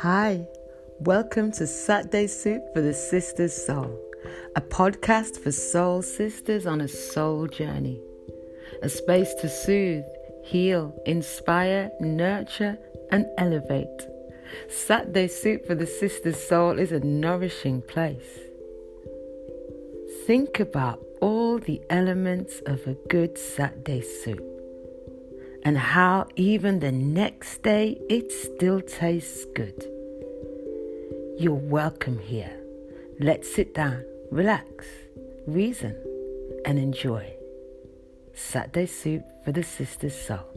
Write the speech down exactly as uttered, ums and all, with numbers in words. Hi, welcome to Saturday Soup for the Sister's Soul, a podcast for soul sisters on a soul journey, a space to soothe, heal, inspire, nurture, and elevate. Saturday Soup for the Sister's Soul is a nourishing place. Think about all the elements of a good Saturday soup, and how even the next day it still tastes good. You're welcome here. Let's sit down, relax, reason, and enjoy. Saturday Soup for the Sister's Soul.